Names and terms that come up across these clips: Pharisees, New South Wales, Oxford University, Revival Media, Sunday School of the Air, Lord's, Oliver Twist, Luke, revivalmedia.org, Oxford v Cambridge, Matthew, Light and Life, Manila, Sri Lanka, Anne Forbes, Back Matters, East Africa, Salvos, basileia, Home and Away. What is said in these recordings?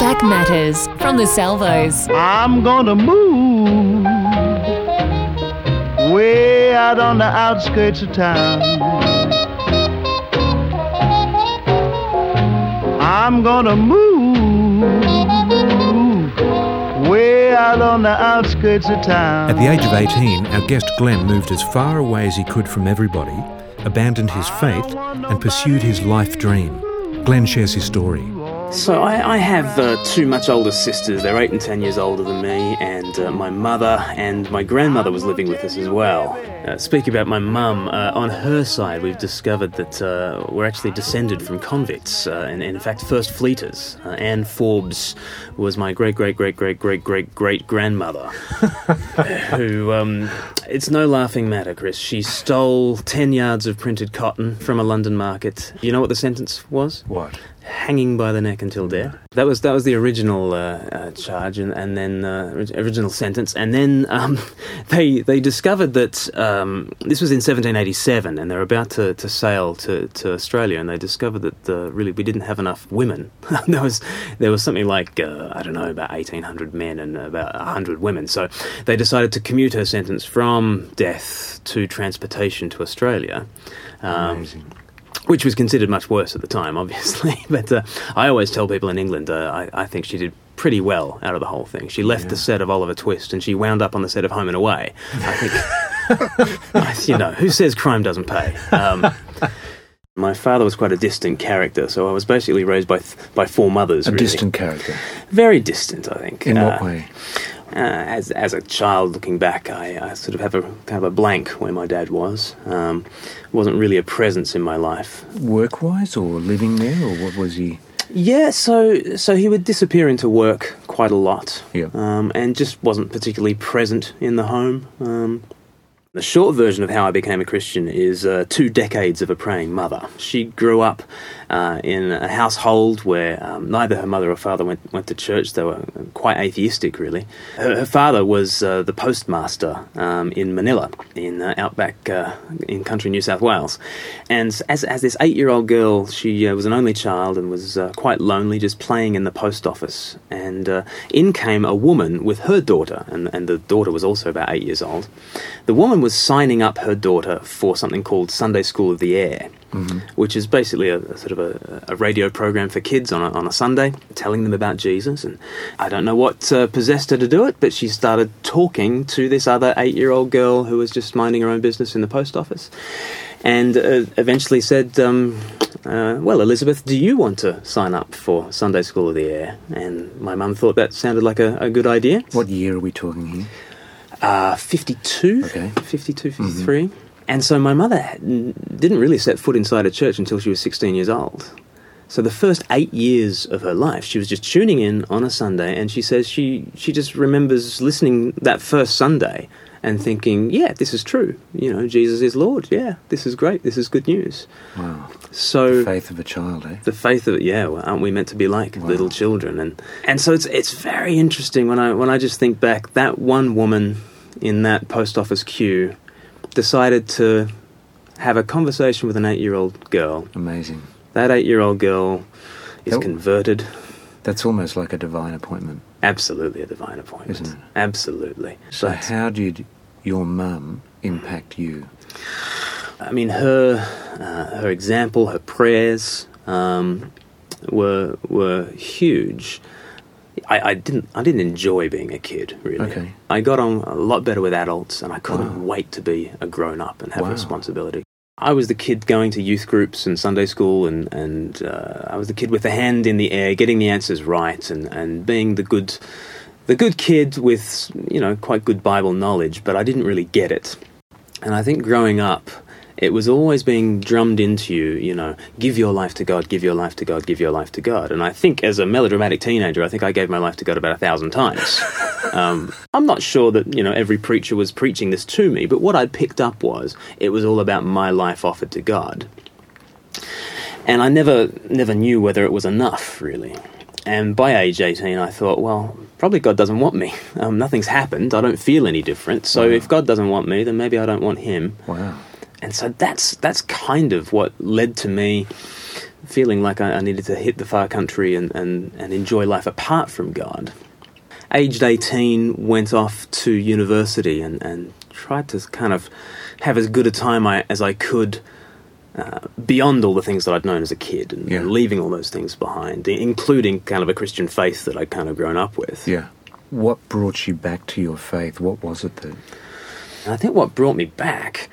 Back Matters from the Salvos. I'm gonna move way out on the outskirts of town. I'm gonna move way out on the outskirts of town. At the age of 18, our guest Glenn moved as far away as he could from everybody, abandoned his faith and pursued his life dream. Glenn shares his story. So I have two much older sisters. They're 8 and 10 years older than me, and my mother and my grandmother was living with us as well. Speak about my mum, on her side we've discovered that we're actually descended from convicts, and in fact first fleeters. Anne Forbes was my great-great-great-great-great-great-great-grandmother, who, it's no laughing matter, Chris, she stole 10 yards of printed cotton from a London market. You know what the sentence was? What? Hanging by the neck until death. That was the original charge, and then original sentence. And then they discovered that this was in 1787, and they're about to sail to Australia, and they discovered that really we didn't have enough women. there was something like about 1,800 men and about 100 women. So they decided to commute her sentence from death to transportation to Australia. Amazing. Which was considered much worse at the time, obviously. But I always tell people in England, I think she did pretty well out of the whole thing. She left the set of Oliver Twist and she wound up on the set of Home and Away. I think, who says crime doesn't pay? My father was quite a distant character, so I was basically raised by four mothers. Distant character? Very distant, I think. In what way? As a child, looking back, I sort of have a kind of a blank where my dad was. Wasn't really a presence in my life. Work-wise or living there, or what was he? Yeah, so he would disappear into work quite a lot, and just wasn't particularly present in the home. The short version of how I became a Christian is 2 decades of a praying mother. She grew up in a household where neither her mother or father went to church. They were quite atheistic, really. Her father was the postmaster in Manila, in outback in country New South Wales. And as this 8-year-old girl, she was an only child and was quite lonely, just playing in the post office. And in came a woman with her daughter, and the daughter was also about 8 years old. The woman was signing up her daughter for something called Sunday School of the Air, which is basically a sort of a radio program for kids on a Sunday, telling them about Jesus. And I don't know what possessed her to do it, but she started talking to this other 8-year-old girl who was just minding her own business in the post office, and eventually said, well, Elizabeth, do you want to sign up for Sunday School of the Air? And my mum thought that sounded like a good idea. What year are we talking here? 52, okay. 52, 53. Mm-hmm. And so my mother didn't really set foot inside a church until she was 16 years old. So the first 8 years of her life, she was just tuning in on a Sunday, and she says she just remembers listening that first Sunday and thinking, yeah, this is true. Jesus is Lord. Yeah, this is great. This is good news. Wow. So the faith of a child, eh? The faith of it, yeah. Well, aren't we meant to be like little children? And so it's very interesting when I just think back. That one woman in that post office queue decided to have a conversation with an 8-year-old girl. Amazing. That 8-year-old girl is converted. That's almost like a divine appointment. Absolutely a divine appointment. Isn't it? Absolutely. So how did your mum impact you? I mean, her example, her prayers were huge. I didn't enjoy being a kid, really. Okay. I got on a lot better with adults, and I couldn't wait to be a grown-up and have responsibility. I was the kid going to youth groups and Sunday school, and I was the kid with the hand in the air, getting the answers right, and being the good kid with quite good Bible knowledge, but I didn't really get it. And I think growing up, it was always being drummed into you, give your life to God, give your life to God, give your life to God. And I think as a melodramatic teenager, I think I gave my life to God about 1,000 times. I'm not sure that, every preacher was preaching this to me, but what I picked up was it was all about my life offered to God. And I never knew whether it was enough, really. And by age 18, I thought, well, probably God doesn't want me. Nothing's happened. I don't feel any different. So if God doesn't want me, then maybe I don't want him. Wow. And so that's kind of what led to me feeling like I needed to hit the far country and enjoy life apart from God. Aged 18, went off to university and tried to kind of have as good a time as I could beyond all the things that I'd known as a kid and leaving all those things behind, including kind of a Christian faith that I'd kind of grown up with. Yeah. What brought you back to your faith? What was it that... I think what brought me back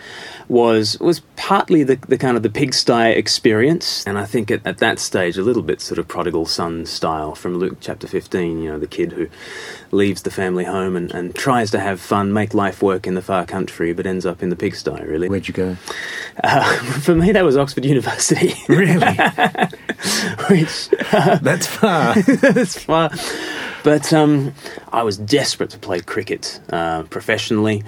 was partly the kind of the pigsty experience, and I think at that stage a little bit sort of prodigal son style from Luke chapter 15, you know, the kid who leaves the family home and tries to have fun, make life work in the far country, but ends up in the pigsty, really. Where'd you go? For me, that was Oxford University. Really? Which, that's far. That's far. But I was desperate to play cricket professionally.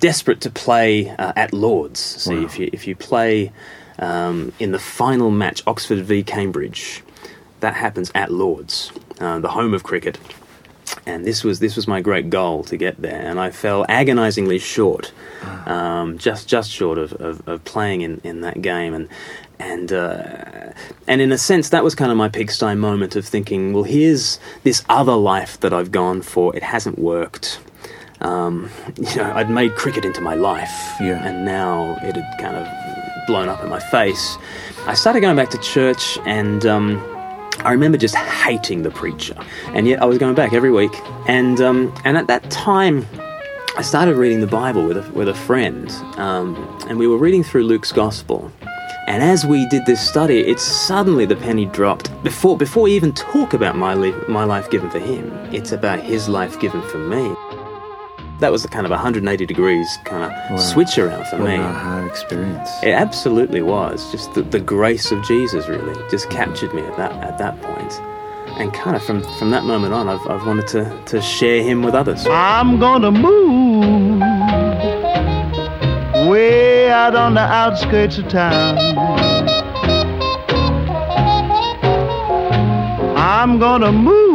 Desperate to play at Lord's. See, wow. if you play in the final match, Oxford v Cambridge, that happens at Lord's, the home of cricket. And this was my great goal to get there, and I fell agonisingly short, just short of playing in that game, and in a sense that was kind of my pigsty moment of thinking, well, here's this other life that I've gone for. It hasn't worked. You know, I'd made cricket into my life, and now it had kind of blown up in my face. I started going back to church, and I remember just hating the preacher, and yet I was going back every week. And at that time, I started reading the Bible with a friend, and we were reading through Luke's Gospel. And as we did this study, it suddenly the penny dropped. Before we even talk about my life given for him, it's about his life given for me. That was a kind of 180 degrees kind of switch around for me. What an aha experience. It absolutely was. Just the grace of Jesus really just captured me at that point. And kind of from that moment on, I've wanted to share him with others. I'm going to move way out on the outskirts of town. I'm going to move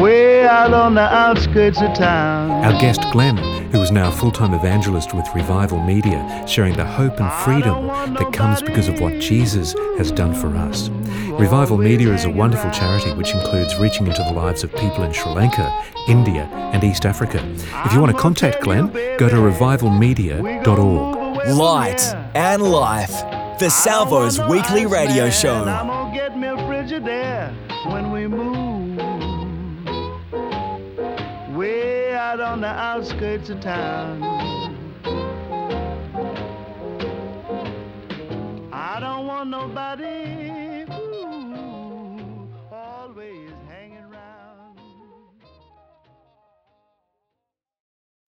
way out on the outskirts of town. Our guest Glenn, who is now a full-time evangelist with Revival Media, sharing the hope and freedom that comes because of what Jesus has done for us. Revival Media is a wonderful charity which includes reaching into the lives of people in Sri Lanka, India and East Africa. If you want to contact Glenn, go to revivalmedia.org. Light and Life, the Salvos weekly radio show. I'm gonna get me a frigidaire when we move. Way out on the outskirts of town.